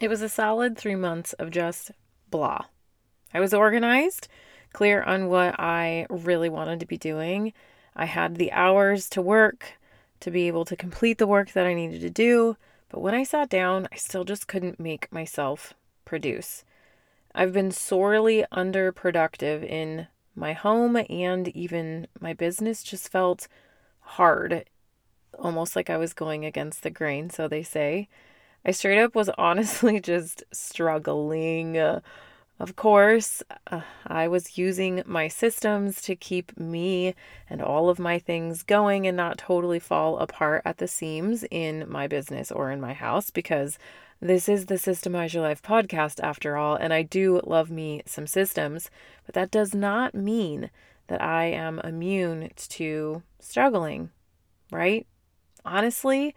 It was a solid 3 months of just blah. I was organized, clear on what I really wanted to be doing. I had the hours to work, to be able to complete the work that I needed to do. But when I sat down, I still just couldn't make myself produce. I've been sorely underproductive in my home, and even my business just felt hard, almost like I was going against the grain, so they say. I straight up was honestly just struggling. Of course, I was using my systems to keep me and all of my things going and not totally fall apart at the seams in my business or in my house, because this is the Systemize Your Life podcast after all, and I do love me some systems, but that does not mean that I am immune to struggling, right? Honestly,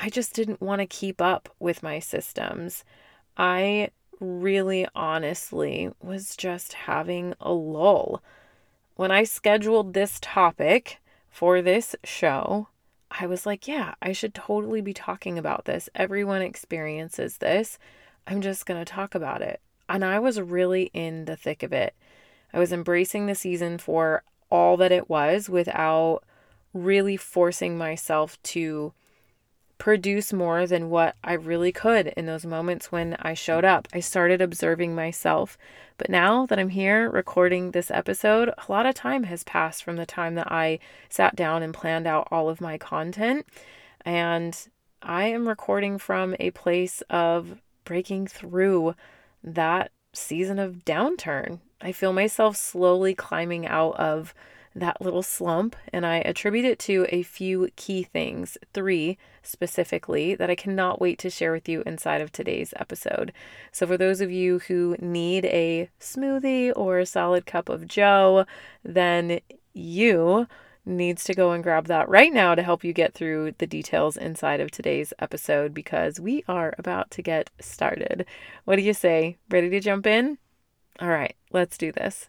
I just didn't want to keep up with my systems. I really honestly was just having a lull. When I scheduled this topic for this show, I was like, yeah, I should totally be talking about this. Everyone experiences this. I'm just going to talk about it. And I was really in the thick of it. I was embracing the season for all that it was without really forcing myself to produce more than what I really could in those moments when I showed up. I started observing myself. But now that I'm here recording this episode, a lot of time has passed from the time that I sat down and planned out all of my content. And I am recording from a place of breaking through that season of downturn. I feel myself slowly climbing out of that little slump, and I attribute it to a few key things, 3 specifically, that I cannot wait to share with you inside of today's episode. So for those of you who need a smoothie or a solid cup of joe, then you needs to go and grab that right now to help you get through the details inside of today's episode, because we are about to get started. What do you say? Ready to jump in? All right, let's do this.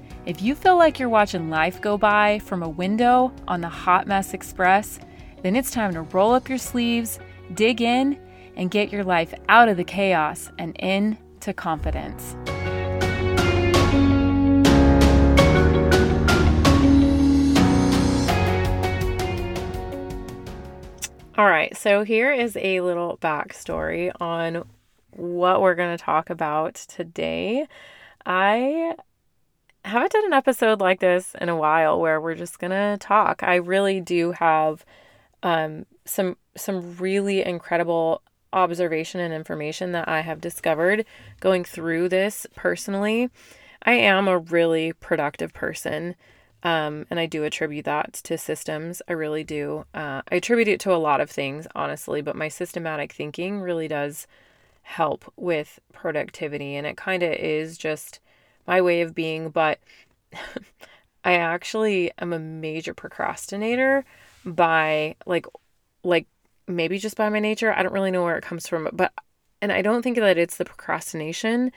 if you feel like you're watching life go by from a window on the Hot Mess Express, then it's time to roll up your sleeves, dig in, and get your life out of the chaos and into confidence. All right, so here is a little backstory on what we're going to talk about today. I haven't done an episode like this in a while where we're just going to talk. I really do have some really incredible observation and information that I have discovered going through this personally. I am a really productive person, and I do attribute that to systems. I really do. I attribute it to a lot of things, honestly, but my systematic thinking really does help with productivity, and it kind of is just my way of being, but I actually am a major procrastinator by like maybe just by my nature. I don't really know where it comes from, and I don't think that it's the procrastination.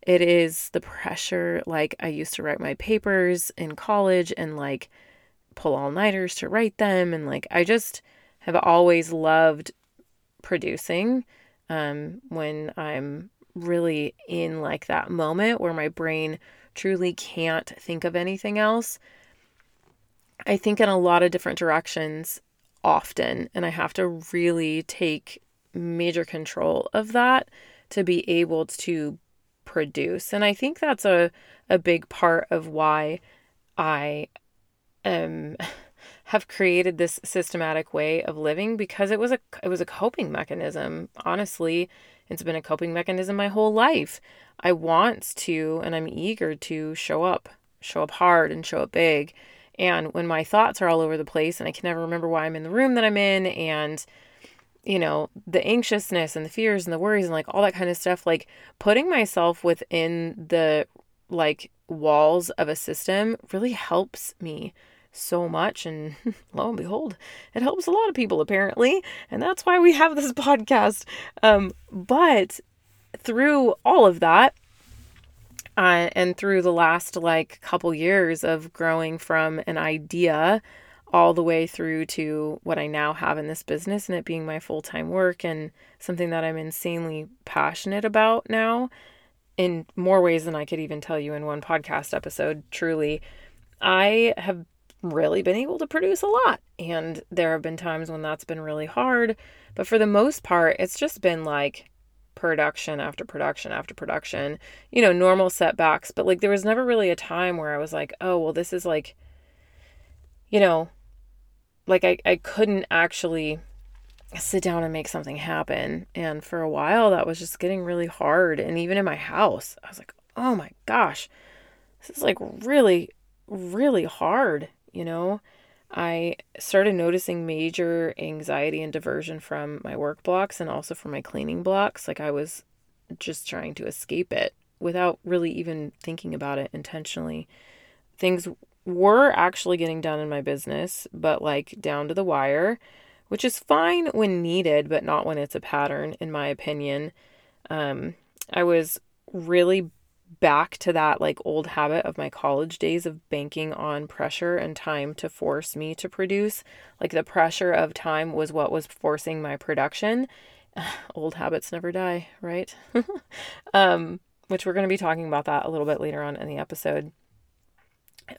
It is the pressure. Like, I used to write my papers in college and like pull all-nighters to write them. And like, I just have always loved producing, when I'm really in like that moment where my brain truly can't think of anything else. I think in a lot of different directions often, and I have to really take major control of that to be able to produce. And I think that's a big part of why I have created this systematic way of living, because it was a coping mechanism. Honestly, it's been a coping mechanism my whole life. I want to, and I'm eager to show up hard and show up big. And when my thoughts are all over the place and I can never remember why I'm in the room that I'm in, and you know, the anxiousness and the fears and the worries and like all that kind of stuff, like putting myself within the like walls of a system really helps me so much. And lo and behold, it helps a lot of people apparently. And that's why we have this podcast. But through all of that, and through the last like couple years of growing from an idea all the way through to what I now have in this business and it being my full-time work and something that I'm insanely passionate about now in more ways than I could even tell you in one podcast episode, truly, I have really been able to produce a lot. And there have been times when that's been really hard, but for the most part, it's just been like production after production after production, you know, normal setbacks, but like there was never really a time where I was like, oh, well, this is like, you know, like I couldn't actually sit down and make something happen. And for a while that was just getting really hard. And even in my house, I was like, oh my gosh, this is like really, really hard. You know, I started noticing major anxiety and diversion from my work blocks and also from my cleaning blocks. Like I was just trying to escape it without really even thinking about it intentionally. Things were actually getting done in my business, but like down to the wire, which is fine when needed, but not when it's a pattern, in my opinion. I was really back to that like old habit of my college days of banking on pressure and time to force me to produce. Like the pressure of time was what was forcing my production. Old habits never die, right? Which we're going to be talking about that a little bit later on in the episode.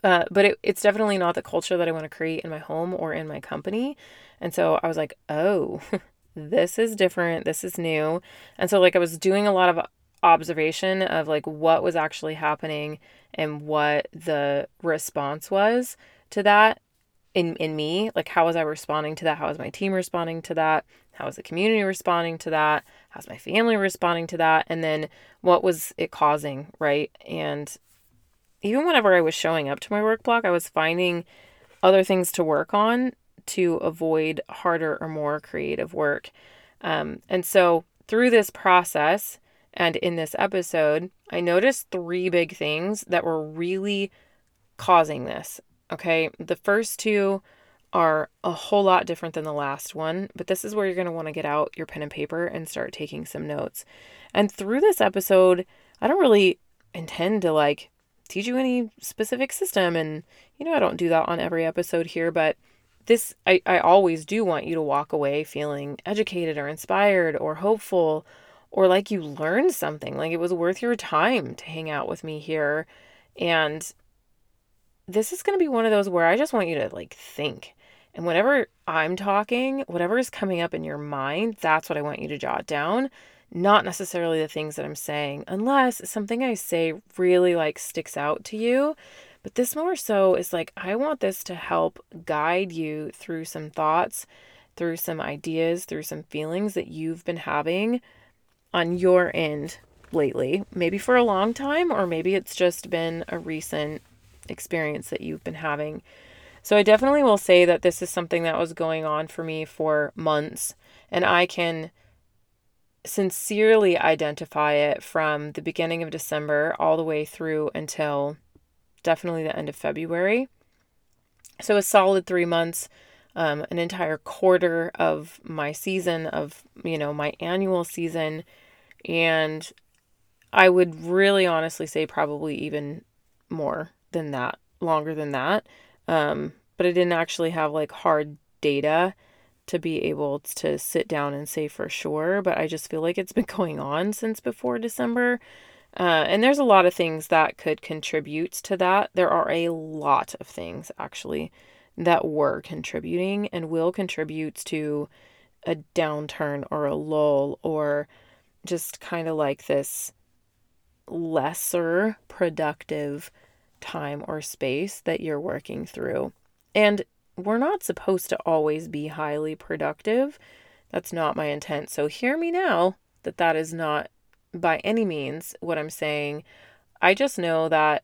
But it's definitely not the culture that I want to create in my home or in my company. And so I was like, oh, this is different. This is new. And so like I was doing a lot of observation of like what was actually happening and what the response was to that in me. Like how was I responding to that? How was my team responding to that? How was the community responding to that? How's my family responding to that? And then what was it causing, right? And even whenever I was showing up to my work block, I was finding other things to work on to avoid harder or more creative work. And so through this process and in this episode, I noticed three big things that were really causing this. Okay. The first two are a whole lot different than the last one, but this is where you're going to want to get out your pen and paper and start taking some notes. And through this episode, I don't really intend to like teach you any specific system. And, you know, I don't do that on every episode here, but this, I always do want you to walk away feeling educated or inspired or hopeful, or like you learned something, like it was worth your time to hang out with me here. And this is going to be one of those where I just want you to like think, and whenever I'm talking, whatever is coming up in your mind, that's what I want you to jot down. Not necessarily the things that I'm saying, unless something I say really like sticks out to you. But this more so is like, I want this to help guide you through some thoughts, through some ideas, through some feelings that you've been having on your end lately, maybe for a long time, or maybe it's just been a recent experience that you've been having. So I definitely will say that this is something that was going on for me for months, and I can sincerely identify it from the beginning of December all the way through until definitely the end of February. So a solid 3 months, an entire quarter of my season of, you know, my annual season. And I would really honestly say probably even more than that, longer than that. But I didn't actually have like hard data to be able to sit down and say for sure, but I just feel like it's been going on since before December. And there's a lot of things that could contribute to that. There are a lot of things actually that were contributing and will contribute to a downturn or a lull or just kind of like this lesser productive time or space that you're working through. And we're not supposed to always be highly productive. That's not my intent. So hear me now that that is not by any means what I'm saying. I just know that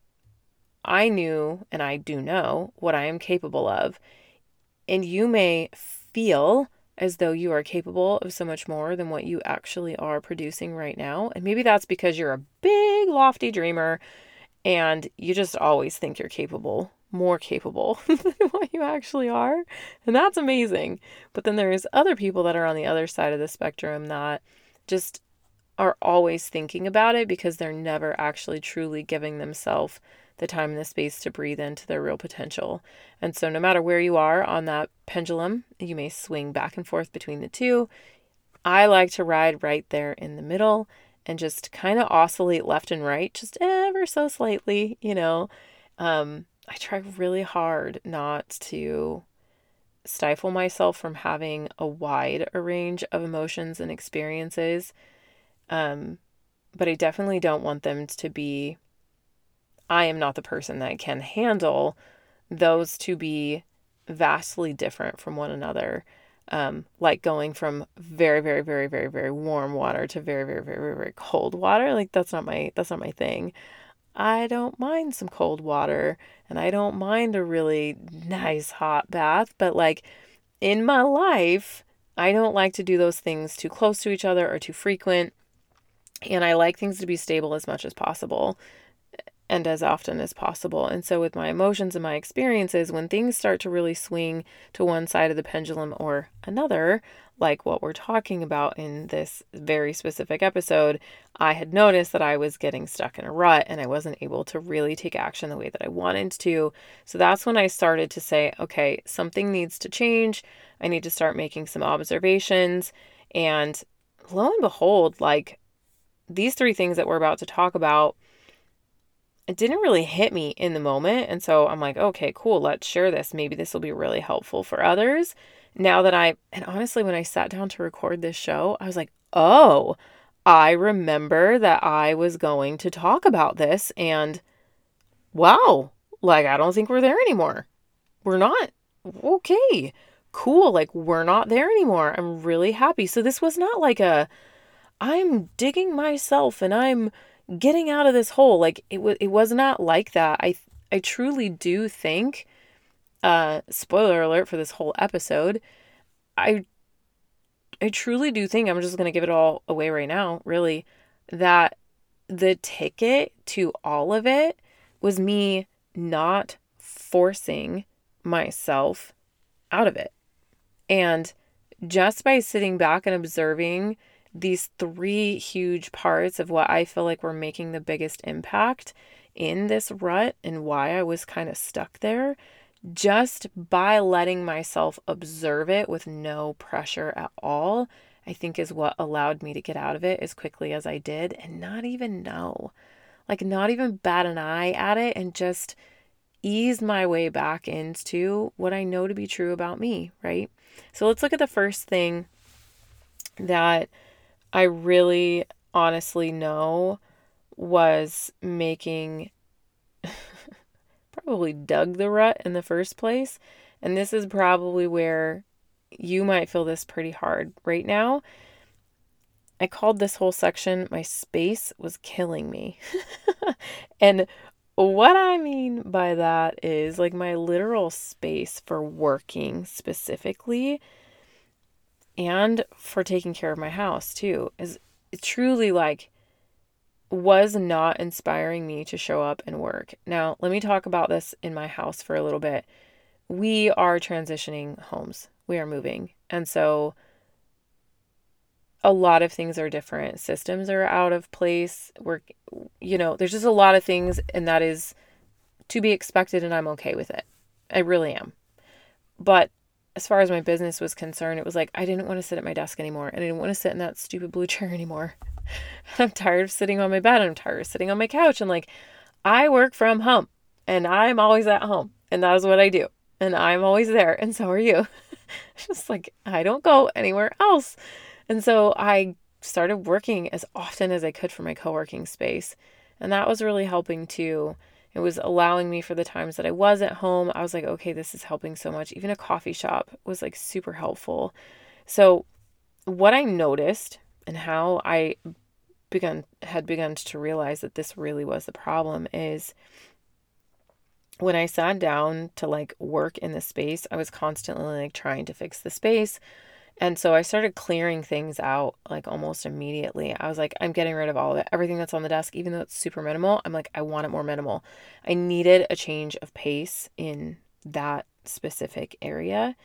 I knew, and I do know what I am capable of. And you may feel as though you are capable of so much more than what you actually are producing right now. And maybe that's because you're a big, lofty dreamer and you just always think you're capable, more capable than what you actually are. And that's amazing. But then there's other people that are on the other side of the spectrum that just are always thinking about it because they're never actually truly giving themselves the time and the space to breathe into their real potential. And so no matter where you are on that pendulum, you may swing back and forth between the two. I like to ride right there in the middle and just kind of oscillate left and right, just ever so slightly, you know. I try really hard not to stifle myself from having a wide range of emotions and experiences. But I definitely don't want them to be, I am not the person that can handle those to be vastly different from one another. Like going from very, very, very, very, very warm water to very, very, very, very, very cold water. Like that's not my thing. I don't mind some cold water and I don't mind a really nice hot bath, but like in my life, I don't like to do those things too close to each other or too frequent. And I like things to be stable as much as possible and as often as possible. And so with my emotions and my experiences, when things start to really swing to one side of the pendulum or another, like what we're talking about in this very specific episode, I had noticed that I was getting stuck in a rut and I wasn't able to really take action the way that I wanted to. So that's when I started to say, okay, something needs to change. I need to start making some observations. And lo and behold, like these three things that we're about to talk about, it didn't really hit me in the moment. And so I'm like, okay, cool. Let's share this. Maybe this will be really helpful for others. Now that and honestly, when I sat down to record this show, I was like, oh, I remember that I was going to talk about this and wow, like, I don't think we're there anymore. We're not. Okay, cool. Like we're not there anymore. I'm really happy. So this was not like I'm digging myself and I'm getting out of this hole. Like it was not like that. I truly do think, spoiler alert for this whole episode, I truly do think, I'm just going to give it all away right now, really, that the ticket to all of it was me not forcing myself out of it. And just by sitting back and observing these three huge parts of what I feel like were making the biggest impact in this rut and why I was kind of stuck there, just by letting myself observe it with no pressure at all, I think is what allowed me to get out of it as quickly as I did and not even know, like not even bat an eye at it, and just ease my way back into what I know to be true about me, right? So let's look at the first thing that I really honestly know was making probably dug the rut in the first place. And this is probably where you might feel this pretty hard right now. I called this whole section, my space was killing me. And what I mean by that is like my literal space for working specifically and for taking care of my house too, is truly like was not inspiring me to show up and work. Now, let me talk about this in my house for a little bit. We are transitioning homes. We are moving. And so a lot of things are different. Systems are out of place. We're, you know, there's just a lot of things, and that is to be expected, and I'm okay with it. I really am. But as far as my business was concerned, it was like, I didn't want to sit at my desk anymore. And I didn't want to sit in that stupid blue chair anymore. I'm tired of sitting on my bed. And I'm tired of sitting on my couch. And like, I work from home and I'm always at home and that is what I do. And I'm always there. And so are you. Just like, I don't go anywhere else. And so I started working as often as I could for my co-working space. And that was really helping too. It was allowing me for the times that I was at home. I was like, okay, this is helping so much. Even a coffee shop was like super helpful. So what I noticed and how I had begun to realize that this really was the problem is when I sat down to like work in the space, I was constantly like trying to fix the space And so I started clearing things out like almost immediately. I was like, I'm getting rid of all of it. Everything that's on the desk, even though it's super minimal, I'm like, I want it more minimal. I needed a change of pace in that specific area.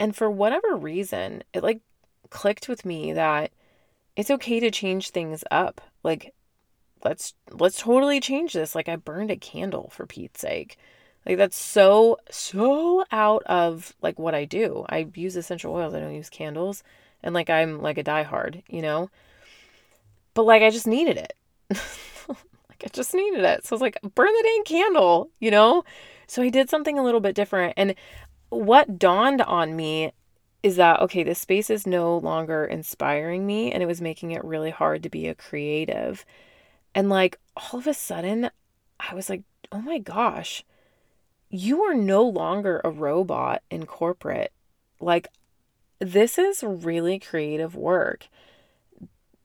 And for whatever reason, it like clicked with me that it's okay to change things up. Like, let's totally change this. Like, I burned a candle, for Pete's sake. Like, that's so out of like what I do. I use essential oils. I don't use candles. And like, I'm like a diehard, you know, but like, I just needed it. Like, I just needed it. So I was like, burn the dang candle, you know? So I did something a little bit different. And what dawned on me is that, okay, this space is no longer inspiring me. And it was making it really hard to be a creative. And like, all of a sudden I was like, oh my gosh, you are no longer a robot in corporate. Like, this is really creative work.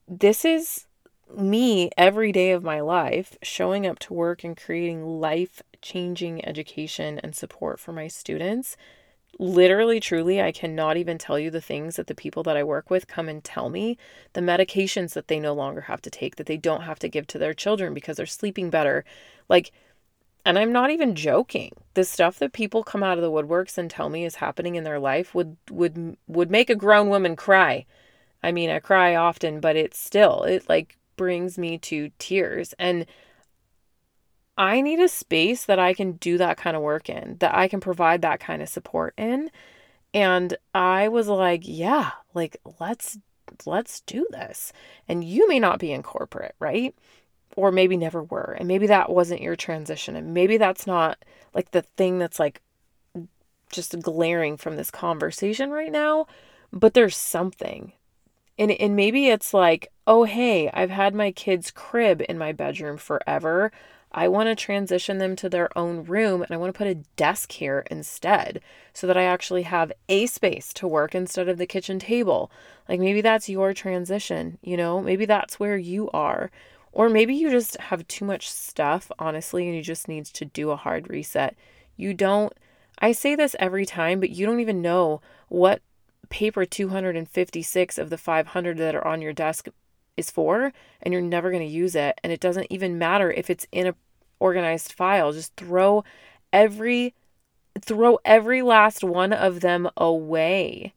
This is me every day of my life showing up to work and creating life-changing education and support for my students. Literally, truly, I cannot even tell you the things that the people that I work with come and tell me. The medications that they no longer have to take, that they don't have to give to their children because they're sleeping better. Like, and I'm not even joking. The stuff that people come out of the woodworks and tell me is happening in their life would make a grown woman cry. I mean, I cry often, but it like brings me to tears. And I need a space that I can do that kind of work in, that I can provide that kind of support in. And I was like, yeah, like let's do this. And you may not be in corporate, right? Or maybe never were. And maybe that wasn't your transition. And maybe that's not like the thing that's like just glaring from this conversation right now, but there's something. And maybe it's like, oh, hey, I've had my kids' crib in my bedroom forever. I want to transition them to their own room. And I want to put a desk here instead so that I actually have a space to work instead of the kitchen table. Like maybe that's your transition, you know, maybe that's where you are. Or maybe you just have too much stuff, honestly, and you just need to do a hard reset. I say this every time, but you don't even know what paper 256 of the 500 that are on your desk is for, and you're never going to use it. And it doesn't even matter if it's in an organized file. Just throw every last one of them away.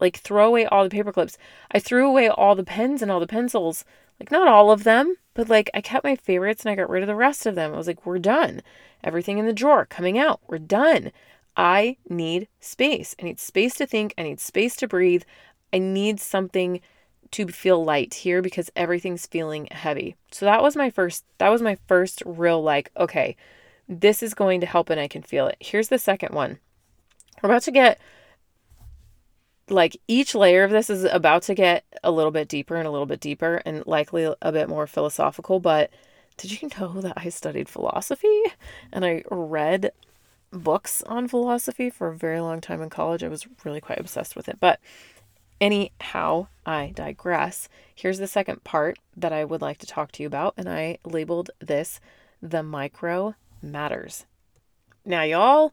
Like throw away all the paper clips. I threw away all the pens and all the pencils. Like not all of them, but like I kept my favorites and I got rid of the rest of them. I was like, we're done. Everything in the drawer coming out. We're done. I need space. I need space to think. I need space to breathe. I need something to feel light here because everything's feeling heavy. So that was my first real like, okay, this is going to help and I can feel it. Here's the second one. We're about to get like each layer of this is about to get a little bit deeper and a little bit deeper and likely a bit more philosophical. But did you know that I studied philosophy and I read books on philosophy for a very long time in college? I was really quite obsessed with it. But anyhow, I digress. Here's the second part that I would like to talk to you about. And I labeled this the micro matters. Now, y'all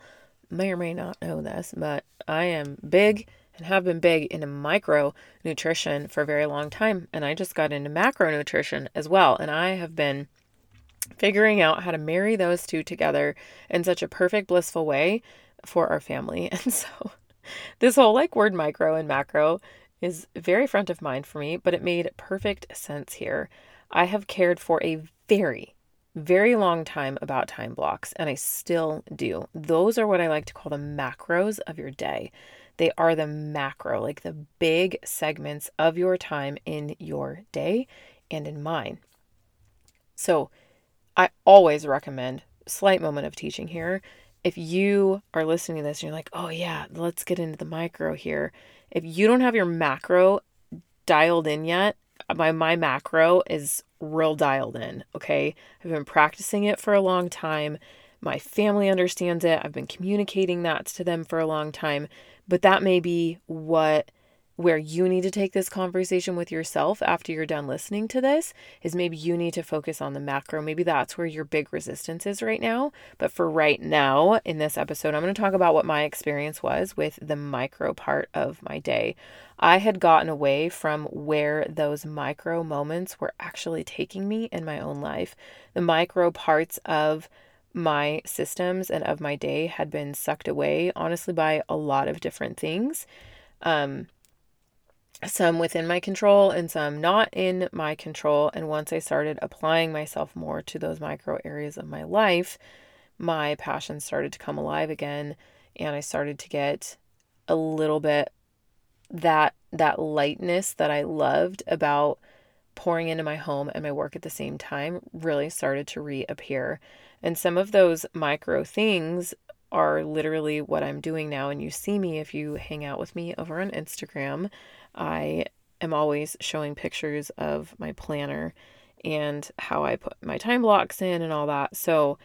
may or may not know this, but I am big and have been big into micronutrition for a very long time. And I just got into macronutrition as well. And I have been figuring out how to marry those two together in such a perfect, blissful way for our family. And so this whole like word micro and macro is very front of mind for me, but it made perfect sense here. I have cared for a very, very long time about time blocks, and I still do. Those are what I like to call the macros of your day. They are the macro, like the big segments of your time in your day and in mine. So I always recommend, slight moment of teaching here, if you are listening to this and you're like, oh yeah, let's get into the micro here. If you don't have your macro dialed in yet, my macro is real dialed in, okay? I've been practicing it for a long time. My family understands it. I've been communicating that to them for a long time. But that may be what where you need to take this conversation with yourself after you're done listening to this is maybe you need to focus on the macro. Maybe that's where your big resistance is right now. But for right now in this episode, I'm going to talk about what my experience was with the micro part of my day. I had gotten away from where those micro moments were actually taking me in my own life. The micro parts of my systems and of my day had been sucked away, honestly, by a lot of different things. Some within my control and some not in my control. And once I started applying myself more to those micro areas of my life, my passion started to come alive again. And I started to get a little bit that lightness that I loved about pouring into my home and my work at the same time really started to reappear. And some of those micro things are literally what I'm doing now. And you see me if you hang out with me over on Instagram. I am always showing pictures of my planner and how I put my time blocks in and all that. So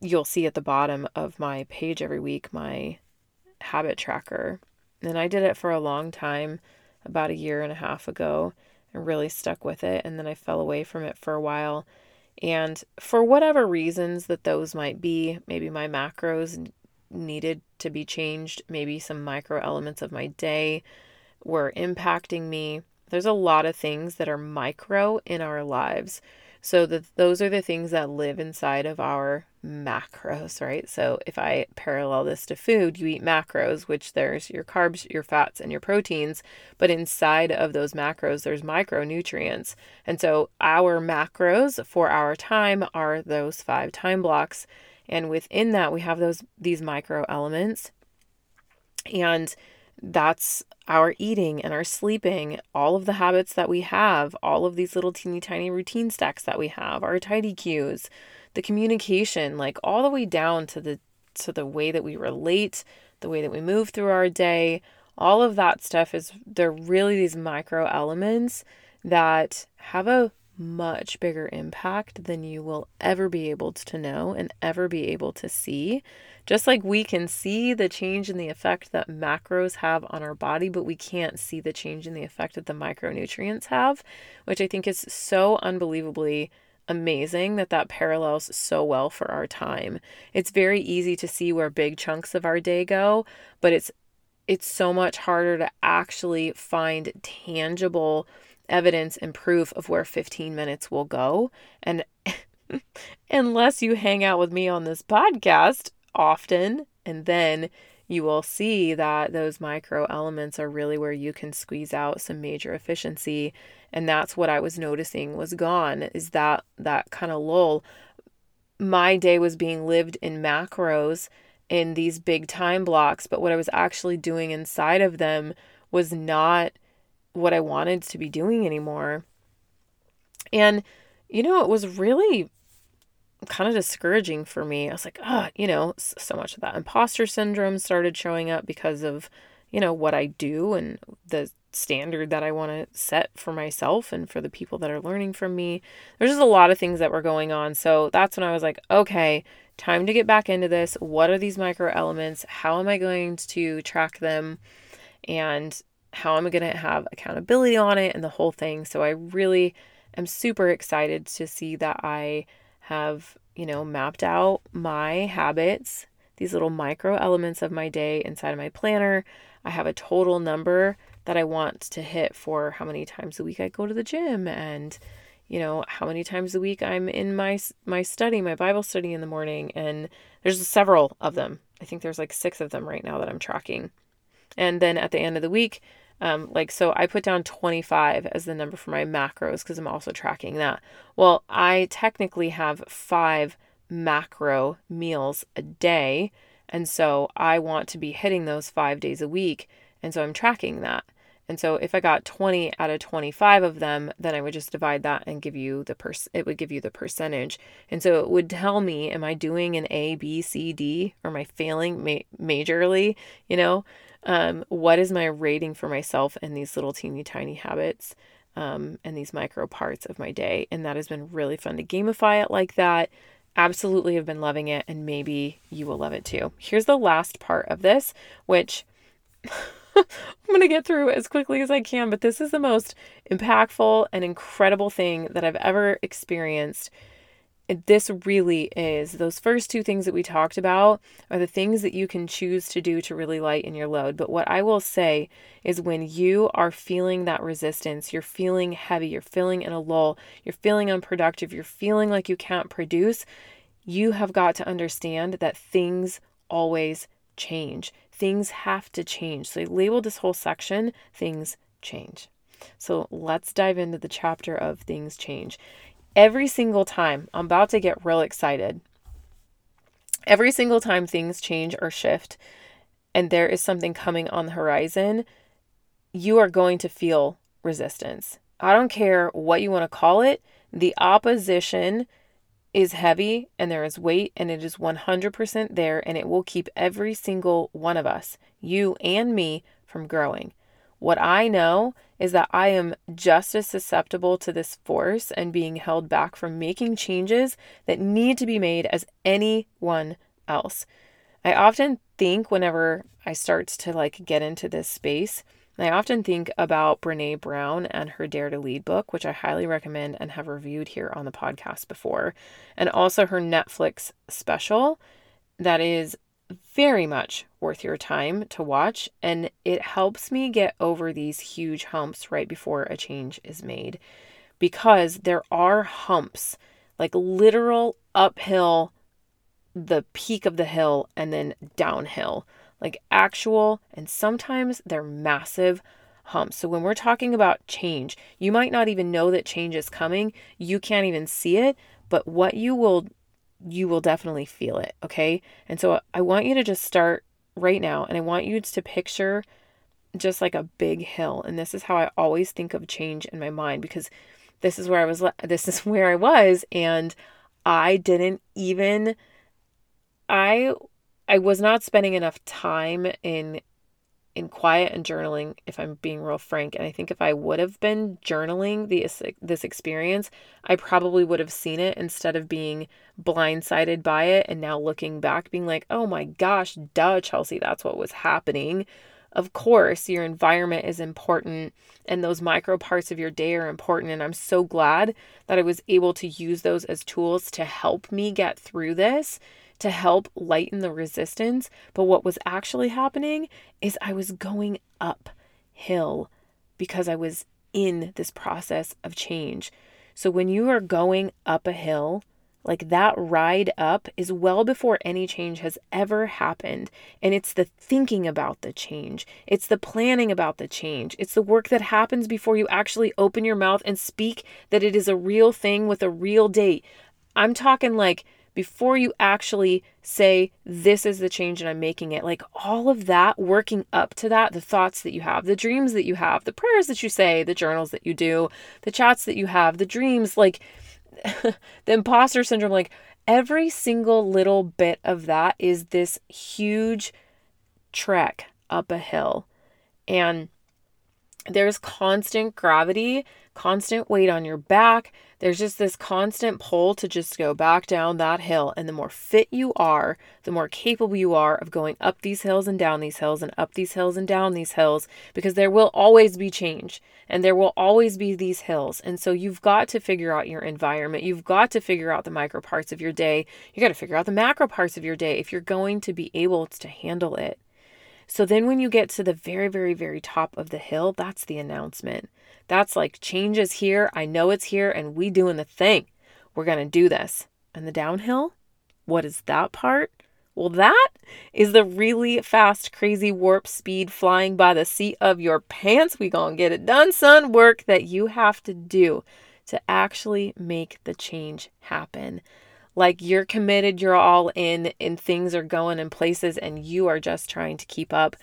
you'll see at the bottom of my page every week, my habit tracker. And I did it for a long time, about 1.5 years ago, and really stuck with it. And then I fell away from it for a while. And for whatever reasons that those might be, maybe my macros needed to be changed. Maybe some micro elements of my day were impacting me. There's a lot of things that are micro in our lives. So those are the things that live inside of our macros, right? So if I parallel this to food, you eat macros, which there's your carbs, your fats, and your proteins. But inside of those macros, there's micronutrients. And so our macros for our time are those 5 time blocks. And within that, we have these micro elements. And that's our eating and our sleeping, all of the habits that we have, all of these little teeny tiny routine stacks that we have, our tidy cues, the communication, like all the way down to the way that we relate, the way that we move through our day, all of that stuff they're really these micro elements that have a much bigger impact than you will ever be able to know and ever be able to see. Just like we can see the change in the effect that macros have on our body, but we can't see the change in the effect that the micronutrients have, which I think is so unbelievably amazing that parallels so well for our time. It's very easy to see where big chunks of our day go, but it's so much harder to actually find tangible evidence and proof of where 15 minutes will go. And unless you hang out with me on this podcast often, and then you will see that those micro elements are really where you can squeeze out some major efficiency. And that's what I was noticing was gone, is that kind of lull. My day was being lived in macros in these big time blocks, but what I was actually doing inside of them was not what I wanted to be doing anymore. And, it was really kind of discouraging for me. I was like, so much of that imposter syndrome started showing up because of, what I do and the standard that I want to set for myself and for the people that are learning from me. There's just a lot of things that were going on. So that's when I was like, okay, time to get back into this. What are these micro elements? How am I going to track them? And how am I going to have accountability on it and the whole thing? So I really am super excited to see that I have, mapped out my habits, these little micro elements of my day inside of my planner. I have a total number that I want to hit for how many times a week I go to the gym and, how many times a week I'm in my study, my Bible study in the morning. And there's several of them. I think there's like 6 of them right now that I'm tracking. And then at the end of the week, so I put down 25 as the number for my macros because I'm also tracking that. Well, I technically have 5 macro meals a day. And so I want to be hitting those 5 days a week. And so I'm tracking that. And so if I got 20 out of 25 of them, then I would just divide that and give you it would give you the percentage. And so it would tell me, am I doing an A, B, C, D, or am I failing majorly, what is my rating for myself and these little teeny tiny habits and these micro parts of my day? And that has been really fun to gamify it like that. Absolutely have been loving it, and maybe you will love it too. Here's the last part of this, which I'm going to get through as quickly as I can, but this is the most impactful and incredible thing that I've ever experienced. This really is. Those first two things that we talked about are the things that you can choose to do to really lighten your load. But what I will say is when you are feeling that resistance, you're feeling heavy, you're feeling in a lull, you're feeling unproductive, you're feeling like you can't produce, you have got to understand that things always change. Things have to change. So I labeled this whole section, Things Change. So let's dive into the chapter of Things Change. Every single time, I'm about to get real excited. Every single time things change or shift and there is something coming on the horizon, you are going to feel resistance. I don't care what you want to call it. The opposition is heavy and there is weight and it is 100% there and it will keep every single one of us, you and me, from growing. What I know is that I am just as susceptible to this force and being held back from making changes that need to be made as anyone else. I often think whenever I start to get into this space, I often think about Brené Brown and her Dare to Lead book, which I highly recommend and have reviewed here on the podcast before, and also her Netflix special that is very much worth your time to watch, and it helps me get over these huge humps right before a change is made, because there are humps, like literal uphill, the peak of the hill, and then downhill, like actual, and sometimes they're massive humps. So when we're talking about change, you might not even know that change is coming. You can't even see it, but what you will definitely feel it, okay? And so I want you to just start right now, and I want you to picture just like a big hill. And this is how I always think of change in my mind, because this is where I was, and I was not spending enough time in quiet and journaling, if I'm being real frank. And I think if I would have been journaling this experience, I probably would have seen it instead of being blindsided by it. And now looking back, being like, oh my gosh, duh, Chelsea, that's what was happening. Of course, your environment is important and those micro parts of your day are important. And I'm so glad that I was able to use those as tools to help me get through this, to help lighten the resistance. But what was actually happening is I was going uphill because I was in this process of change. So when you are going up a hill, like that ride up is well before any change has ever happened. And it's the thinking about the change. It's the planning about the change. It's the work that happens before you actually open your mouth and speak that it is a real thing with a real date. I'm talking before you actually say, this is the change and I'm making it, all of that, working up to that, the thoughts that you have, the dreams that you have, the prayers that you say, the journals that you do, the chats that you have, the dreams, the imposter syndrome, every single little bit of that is this huge trek up a hill. And there's constant gravity, constant weight on your back. There's just this constant pull to just go back down that hill. And the more fit you are, the more capable you are of going up these hills and down these hills and up these hills and down these hills, because there will always be change and there will always be these hills. And so you've got to figure out your environment. You've got to figure out the micro parts of your day. You got to figure out the macro parts of your day if you're going to be able to handle it. So then when you get to the very, very, very top of the hill, that's the announcement. That's change is here. I know it's here and we doing the thing. We're going to do this. And the downhill, what is that part? Well, that is the really fast, crazy warp speed flying by the seat of your pants. We going to get it done, son, work that you have to do to actually make the change happen. You're committed, you're all in, and things are going in places and you are just trying to keep up.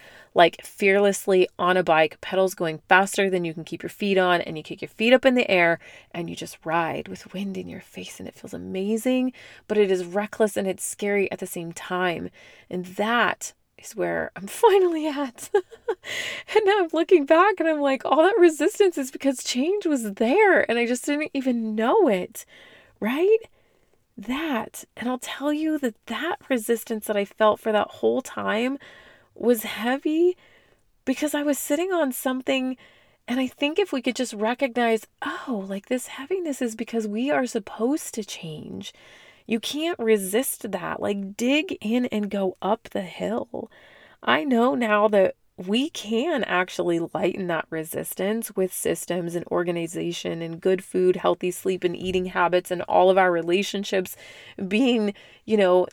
Fearlessly on a bike, pedals going faster than you can keep your feet on, and you kick your feet up in the air and you just ride with wind in your face and it feels amazing, but it is reckless and it's scary at the same time. And that is where I'm finally at. And now I'm looking back and I'm all that resistance is because change was there and I just didn't even know it, right? That, and I'll tell you that resistance that I felt for that whole time was heavy, because I was sitting on something. And I think if we could just recognize, oh, like this heaviness is because we are supposed to change. You can't resist that. Like dig in and go up the hill. I know now that we can actually lighten that resistance with systems and organization and good food, healthy sleep and eating habits, and all of our relationships being,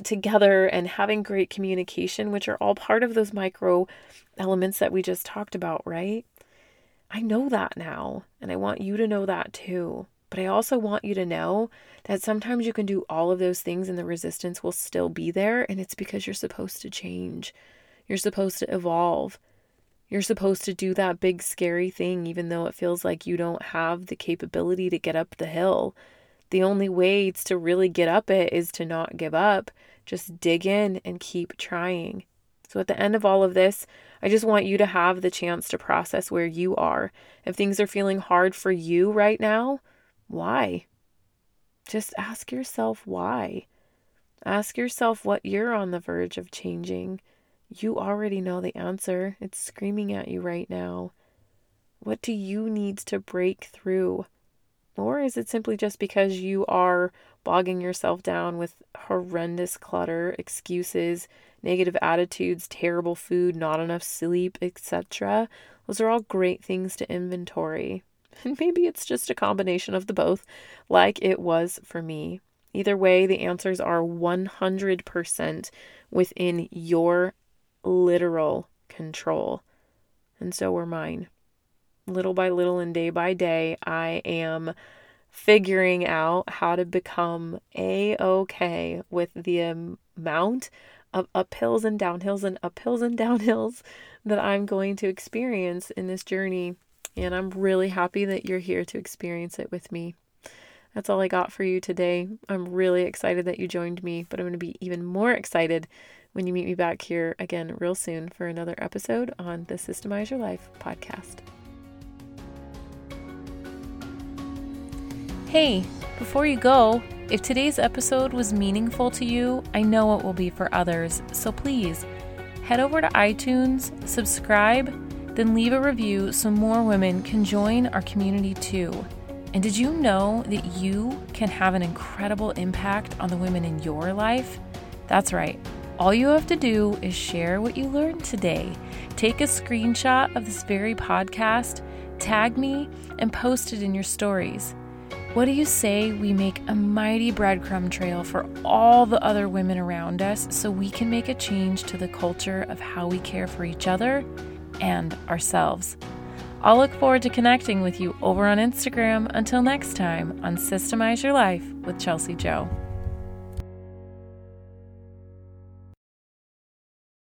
together, and having great communication, which are all part of those micro elements that we just talked about, right? I know that now, and I want you to know that too. But I also want you to know that sometimes you can do all of those things and the resistance will still be there, and it's because you're supposed to change. You're supposed to evolve. You're supposed to do that big scary thing even though it feels like you don't have the capability to get up the hill. The only way to really get up it is to not give up. Just dig in and keep trying. So at the end of all of this, I just want you to have the chance to process where you are. If things are feeling hard for you right now, why? Just ask yourself why. Ask yourself what you're on the verge of changing. You already know the answer. It's screaming at you right now. What do you need to break through? Or is it simply just because you are bogging yourself down with horrendous clutter, excuses, negative attitudes, terrible food, not enough sleep, etc.? Those are all great things to inventory. And maybe it's just a combination of the both, like it was for me. Either way, the answers are 100% within your literal control. And so were mine. Little by little and day by day, I am figuring out how to become A-okay with the amount of uphills and downhills that I'm going to experience in this journey. And I'm really happy that you're here to experience it with me. That's all I got for you today. I'm really excited that you joined me, but I'm going to be even more excited when you meet me back here again real soon for another episode on the Systemize Your Life podcast. Hey, before you go, if today's episode was meaningful to you, I know it will be for others. So please head over to iTunes, subscribe, then leave a review so more women can join our community too. And did you know that you can have an incredible impact on the women in your life? That's right. All you have to do is share what you learned today. Take a screenshot of this very podcast, tag me, and post it in your stories. What do you say we make a mighty breadcrumb trail for all the other women around us so we can make a change to the culture of how we care for each other and ourselves? I'll look forward to connecting with you over on Instagram. Until next time on Systemize Your Life with Chelsea Jo.